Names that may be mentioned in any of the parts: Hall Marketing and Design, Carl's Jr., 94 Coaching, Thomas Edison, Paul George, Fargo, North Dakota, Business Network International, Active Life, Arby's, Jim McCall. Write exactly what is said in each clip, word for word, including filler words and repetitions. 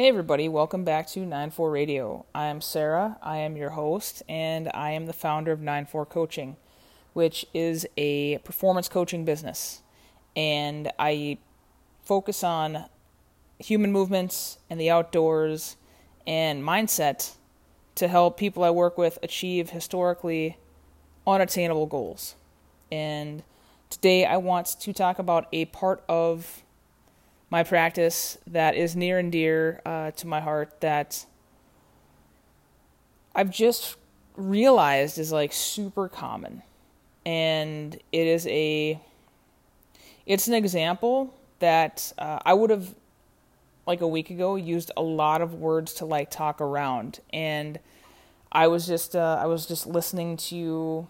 Hey everybody, welcome back to ninety-four Radio. I am Sarah, I am your host, and I am the founder of ninety-four Coaching, which is a performance coaching business. And I focus on human movements and the outdoors and mindset to help people I work with achieve historically unattainable goals. And today I want to talk about a part of my practice that is near and dear uh, to my heart that I've just realized is like super common. And it is a, it's an example that uh, I would have like a week ago used a lot of words to like talk around. And I was just, uh, I was just listening to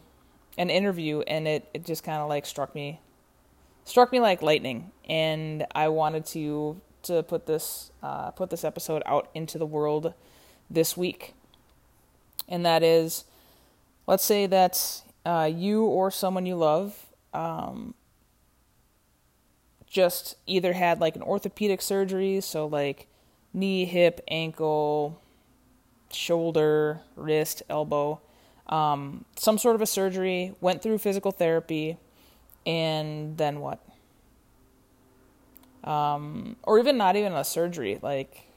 an interview and it, it just kind of like struck me struck me like lightning, and I wanted to to put this uh, put this episode out into the world this week. And that is, let's say that uh, you or someone you love um, just either had like an orthopedic surgery, so like knee, hip, ankle, shoulder, wrist, elbow, um, some sort of a surgery, went through physical therapy, and then what? Um, or even not even a surgery, like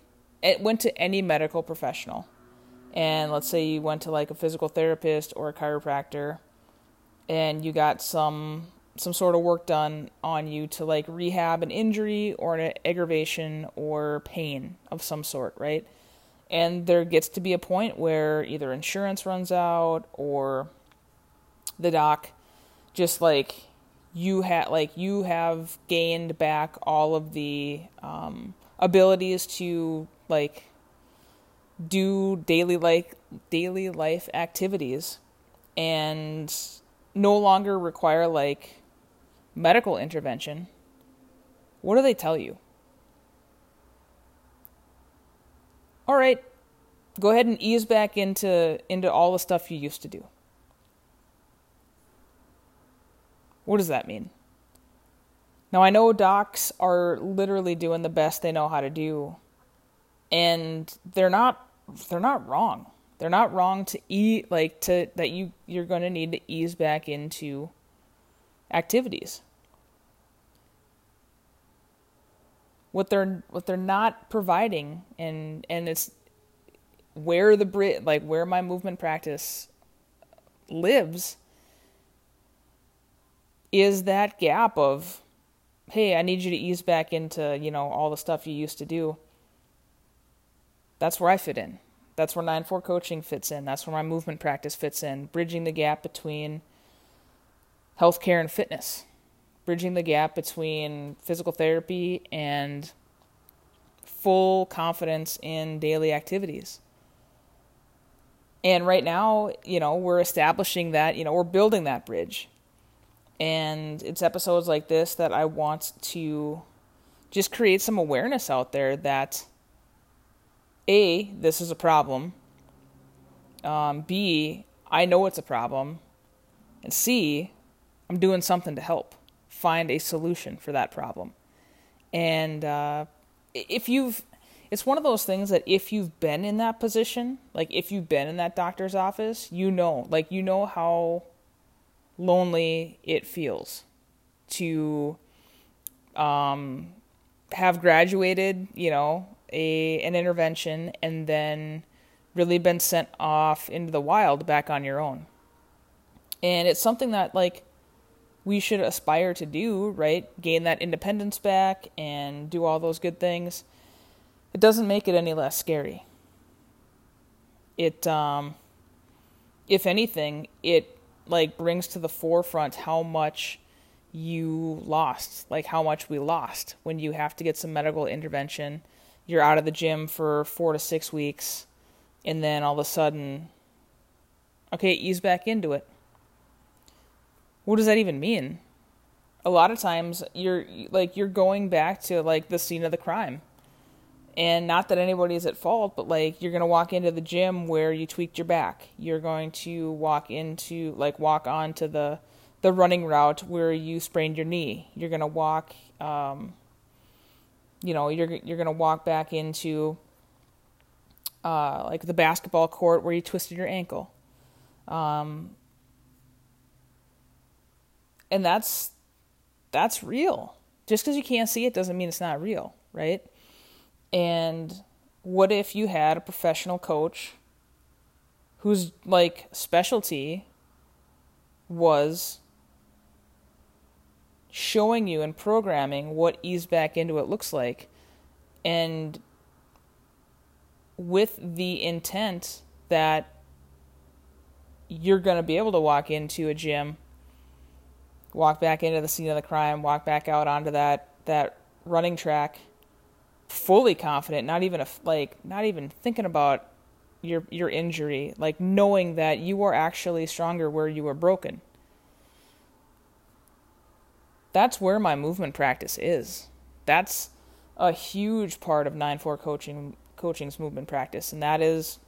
it went to any medical professional. And let's say you went to like a physical therapist or a chiropractor and you got some, some sort of work done on you to like rehab an injury or an aggravation or pain of some sort, right? And there gets to be a point where either insurance runs out or the doc just like, You had like you have gained back all of the um, abilities to like do daily like daily life activities, and no longer require like medical intervention. What do they tell you? All right, go ahead and ease back into into all the stuff you used to do. What does that mean? Now, I know docs are literally doing the best they know how to do, and they're not they're not wrong. They're not wrong to eat like to that you you're going to need to ease back into activities. What they're what they're not providing, and and it's where the Brit like where my movement practice lives, is that gap of, hey, I need you to ease back into, you know, all the stuff you used to do. That's where I fit in. That's where ninety-four Coaching fits in. That's where my movement practice fits in. Bridging the gap between healthcare and fitness. Bridging the gap between physical therapy and full confidence in daily activities. And right now, you know, we're establishing that, you know, we're building that bridge. And it's episodes like this that I want to just create some awareness out there that A, this is a problem. Um, B, I know it's a problem. And C, I'm doing something to help find a solution for that problem. And uh, if you've, it's one of those things that if you've been in that position, like if you've been in that doctor's office, you know, like you know how lonely it feels to um, have graduated, you know, a an intervention and then really been sent off into the wild back on your own. And it's something that like we should aspire to do, right? Gain that independence back and do all those good things. It doesn't make it any less scary. It, um, if anything, it like brings to the forefront how much you lost, like how much we lost when you have to get some medical intervention. You're out of the gym for four to six weeks, and then all of a sudden, okay, ease back into it. What does that even mean? A lot of times you're like, you're going back to like the scene of the crime, and not that anybody is at fault, but like you're going to walk into the gym where you tweaked your back. You're going to walk into like walk onto the, the running route where you sprained your knee. You're going to walk, um, you know, you're, you're going to walk back into uh, like the basketball court where you twisted your ankle. Um, and that's, that's real. Just because you can't see it doesn't mean it's not real, right? And what if you had a professional coach whose, like, specialty was showing you and programming what ease back into it looks like, and with the intent that you're going to be able to walk into a gym, walk back into the scene of the crime, walk back out onto that, that running track fully confident, not even a, like not even thinking about your your injury, like knowing that you are actually stronger where you were broken. That's where my movement practice is. That's a huge part of nine four coaching coaching's movement practice, and that is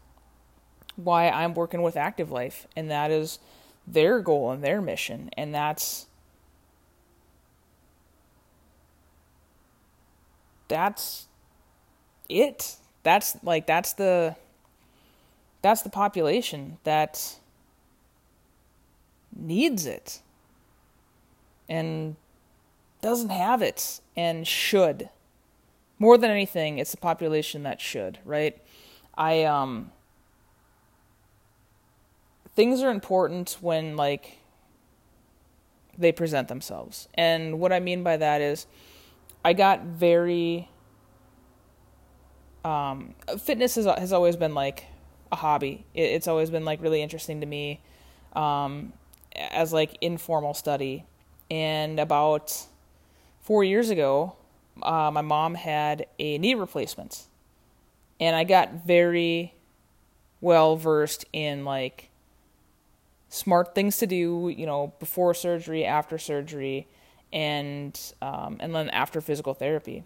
why I'm working with Active Life, and that is their goal and their mission, and that's that's it. That's like that's the that's the population that needs it and doesn't have it and should. More than anything, it's the population that should, right? I um things are important when, like, they present themselves. And what I mean by that is I got very... Um, fitness has, has always been, like, a hobby. It, it's always been, like, really interesting to me um, as, like, informal study. And about four years ago, uh, my mom had a knee replacement. And I got very well-versed in, like, smart things to do, you know, before surgery, after surgery, and um, and then after physical therapy.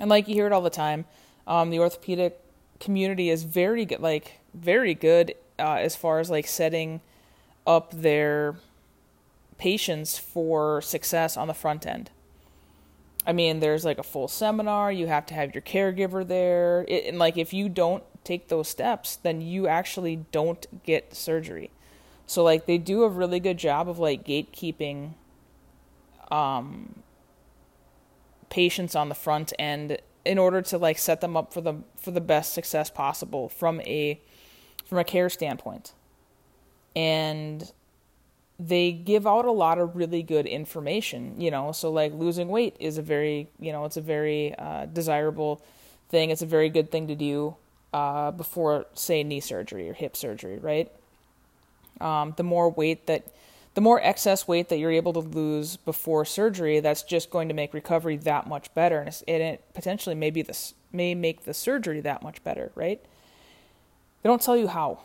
And like you hear it all the time, um, the orthopedic community is very good, like very good uh, as far as like setting up their patients for success on the front end. I mean, there's like a full seminar. You have to have your caregiver there, it, and like if you don't take those steps, then you actually don't get surgery. So, like, they do a really good job of, like, gatekeeping um, patients on the front end in order to, like, set them up for the for the best success possible from a from a care standpoint. And they give out a lot of really good information, you know. So, like, losing weight is a very, you know, it's a very uh, desirable thing. It's a very good thing to do uh, before, say, knee surgery or hip surgery, right? Um, the more weight that, the more excess weight that you're able to lose before surgery, that's just going to make recovery that much better, and, it's, and it potentially may be this may make the surgery that much better, right? They don't tell you how.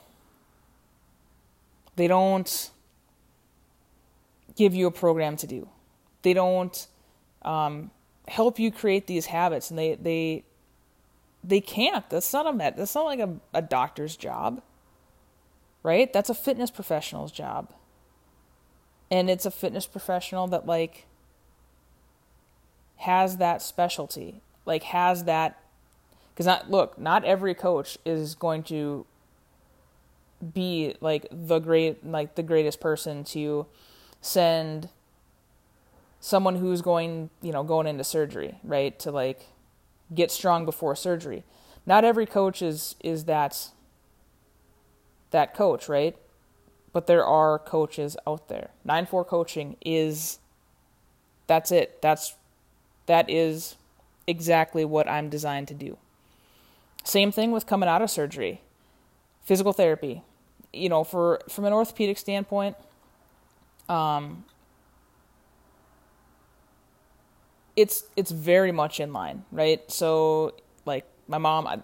They don't give you a program to do. They don't um, help you create these habits, and they they they can't. That's not a that's not like a, a doctor's job. Right? That's a fitness professional's job. And it's a fitness professional that, like, has that specialty. Like, has that... Because, not look, not every coach is going to be, like, the great, like the greatest person to send someone who's going, you know, going into surgery, right? To, like, get strong before surgery. Not every coach is, is that... that coach, right? But there are coaches out there. nine four Coaching is, that's it. That's, that is exactly what I'm designed to do. Same thing with coming out of surgery, physical therapy, you know, for, from an orthopedic standpoint, um, it's, it's very much in line, right? So like my mom, I,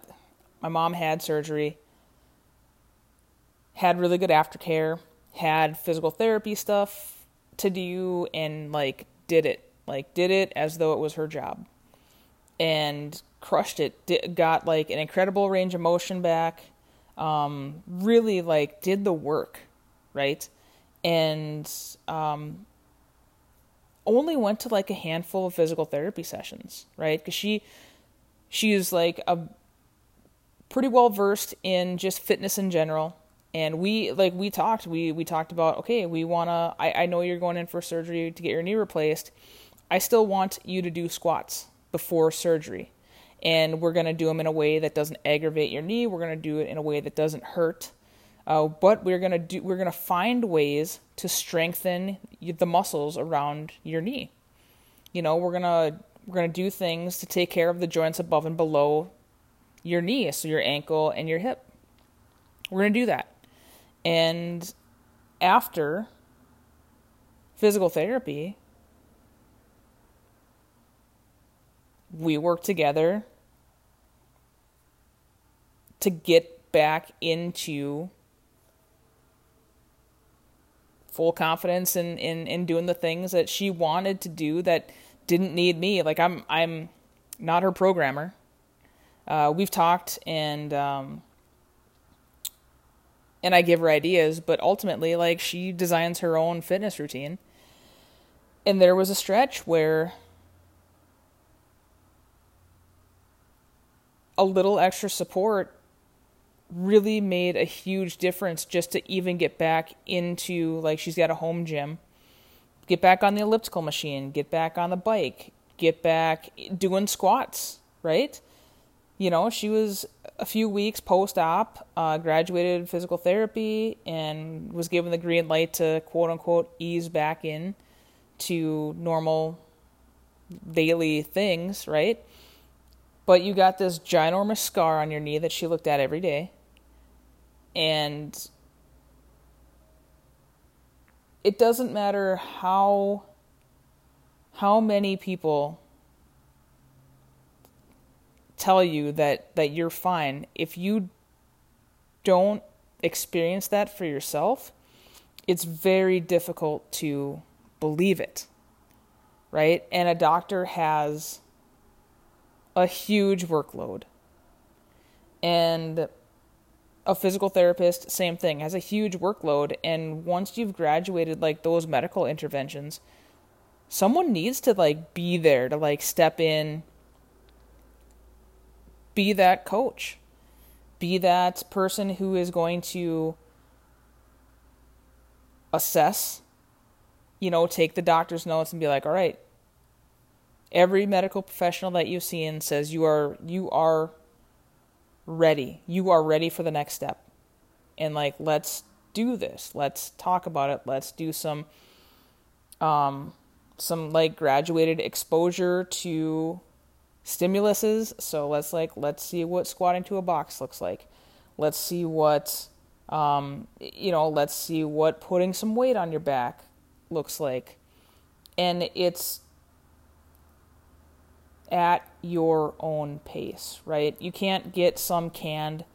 my mom had surgery, had really good aftercare, had physical therapy stuff to do, and, like, did it. Like, did it as though it was her job. And crushed it. Did, got, like, an incredible range of motion back. Um, really, like, did the work, right? And um, only went to, like, a handful of physical therapy sessions, right? Because she, she is, like, a... pretty well versed in just fitness in general. And we, like we talked, we, we talked about, okay, we want to, I, I know you're going in for surgery to get your knee replaced. I still want you to do squats before surgery. And we're going to do them in a way that doesn't aggravate your knee. We're going to do it in a way that doesn't hurt. Uh, but we're going to do, we're going to find ways to strengthen the muscles around your knee. You know, we're going to, we're going to do things to take care of the joints above and below your knee. So your ankle and your hip, we're going to do that. And after physical therapy, we work together to get back into full confidence in, in, in doing the things that she wanted to do that didn't need me. Like I'm, I'm not her programmer. Uh, we've talked and, um, and I give her ideas, but ultimately, like, she designs her own fitness routine. And there was a stretch where a little extra support really made a huge difference just to even get back into, like, she's got a home gym, get back on the elliptical machine, get back on the bike, get back doing squats, right? You know, she was a few weeks post-op, uh, graduated physical therapy, and was given the green light to, quote-unquote, ease back in to normal daily things, right? But you got this ginormous scar on your knee that she looked at every day, and it doesn't matter how how many people tell you that, that you're fine. If you don't experience that for yourself, it's very difficult to believe it, right? And a doctor has a huge workload. And a physical therapist, same thing, has a huge workload. And once you've graduated, like, those medical interventions, someone needs to, like, be there to, like, step in, be that coach, be that person who is going to assess, you know, take the doctor's notes and be like, all right, every medical professional that you've seen says you are, you are ready. You are ready for the next step. And, like, let's do this. Let's talk about it. Let's do some, um, some like graduated exposure to stimuluses. So let's like, let's see what squatting to a box looks like. Let's see what, um, you know, let's see what putting some weight on your back looks like. And it's at your own pace, right? You can't get some canned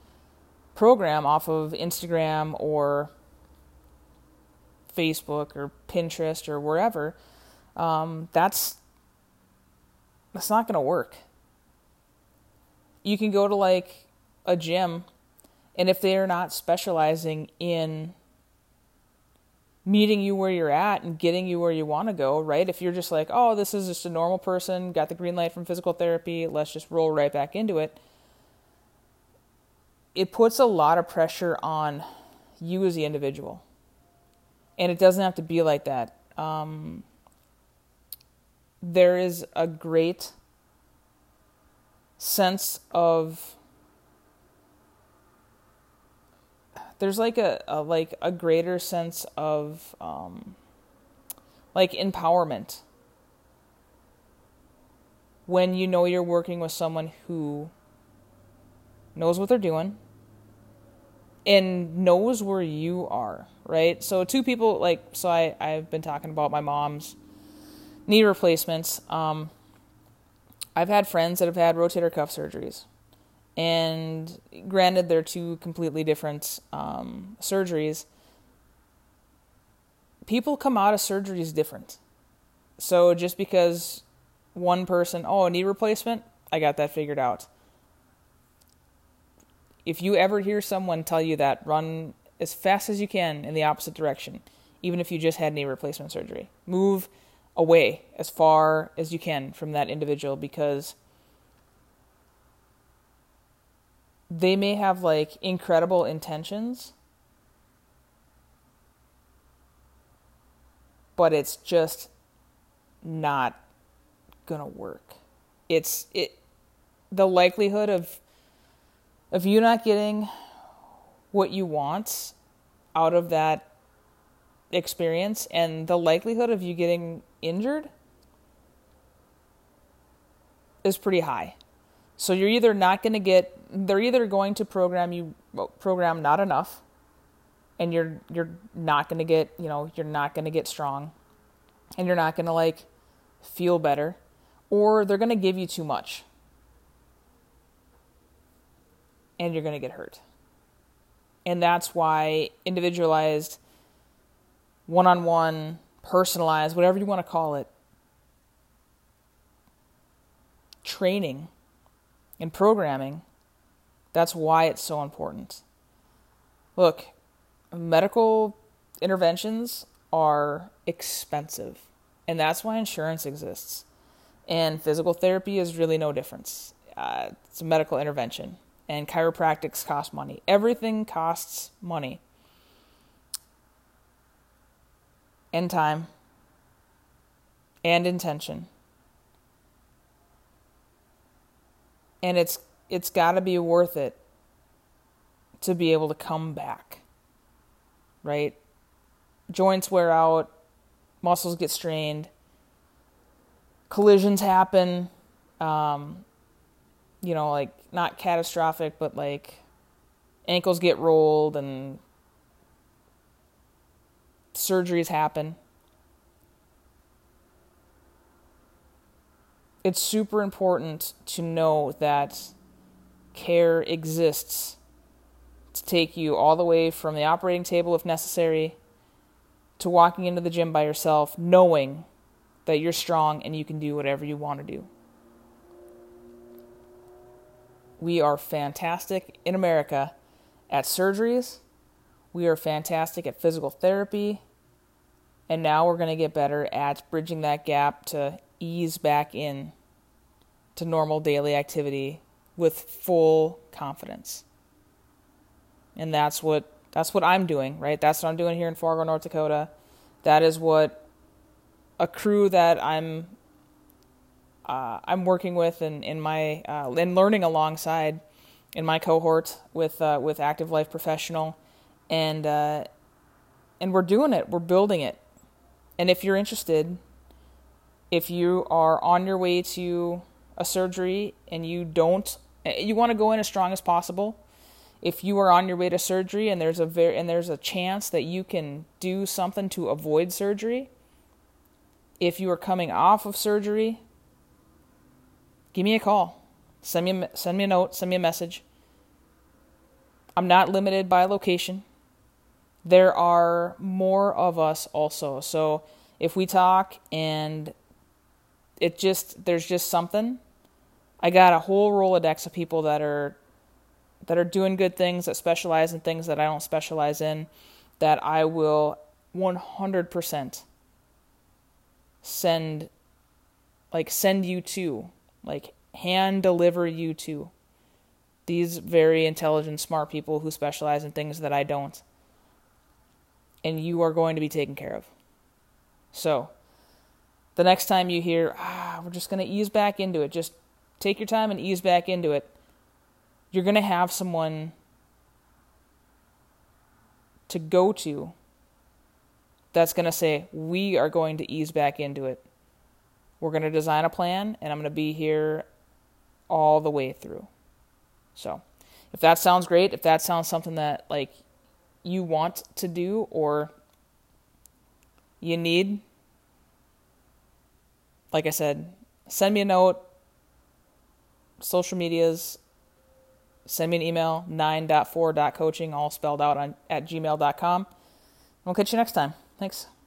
program off of Instagram or Facebook or Pinterest or wherever. Um, that's, that's not going to work. You can go to, like, a gym, and if they're not specializing in meeting you where you're at and getting you where you want to go, right? If you're just like, oh, this is just a normal person, got the green light from physical therapy, let's just roll right back into it. It puts a lot of pressure on you as the individual. And it doesn't have to be like that. Um, there is a great sense of, there's like a, a like a greater sense of um, like empowerment when you know you're working with someone who knows what they're doing and knows where you are, right? So two people, like, so I, I've been talking about my mom's knee replacements. Um, I've had friends that have had rotator cuff surgeries. And granted, they're two completely different um, surgeries. People come out of surgeries different. So just because one person, oh, knee replacement, I got that figured out. If you ever hear someone tell you that, run as fast as you can in the opposite direction, even if you just had knee replacement surgery. Move away as far as you can from that individual, because they may have like incredible intentions, but it's just not gonna work. It's it the likelihood of of you not getting what you want out of that experience and the likelihood of you getting injured is pretty high. So you're either not going to get, they're either going to program you, program not enough, and you're, you're not going to get, you know, you're not going to get strong and you're not going to like feel better, or they're going to give you too much and you're going to get hurt. And that's why individualized, one-on-one, personalized, whatever you want to call it, training and programming, that's why it's so important. Look, medical interventions are expensive, and that's why insurance exists. And physical therapy is really no difference. Uh, it's a medical intervention. And chiropractics cost money. Everything costs money. And time. And intention. And it's it's got to be worth it to be able to come back. Right? Joints wear out. Muscles get strained. Collisions happen. Um, you know, like, not catastrophic, but like ankles get rolled and surgeries happen. It's super important to know that care exists to take you all the way from the operating table, if necessary, to walking into the gym by yourself, knowing that you're strong and you can do whatever you want to do. We are fantastic in America at surgeries. We are fantastic at physical therapy. And now we're going to get better at bridging that gap to ease back in to normal daily activity with full confidence. And that's what that's what I'm doing, right? That's what I'm doing here in Fargo, North Dakota. That is what a crew that I'm Uh, I'm working with and in my uh, and learning alongside in my cohort with uh, with Active Life Professional, and uh, and we're doing it. We're building it. And if you're interested, if you are on your way to a surgery and you don't, you want to go in as strong as possible. If you are on your way to surgery and there's a ver- and there's a chance that you can do something to avoid surgery, if you are coming off of surgery, give me a call, send me a, send me a note, send me a message. I'm not limited by location. There are more of us also. So if we talk and it just, there's just something, I got a whole Rolodex of people that are, that are doing good things, that specialize in things that I don't specialize in, that I will one hundred percent send, like send you to. Like, hand deliver you to these very intelligent, smart people who specialize in things that I don't. And you are going to be taken care of. So, the next time you hear, ah, we're just going to ease back into it. Just take your time and ease back into it. You're going to have someone to go to that's going to say, we are going to ease back into it. We're going to design a plan, and I'm going to be here all the way through. So if that sounds great, if that sounds something that like you want to do or you need, like I said, send me a note, social medias, send me an email, nine four coaching, all spelled out on, at gmail dot com. We'll catch you next time. Thanks.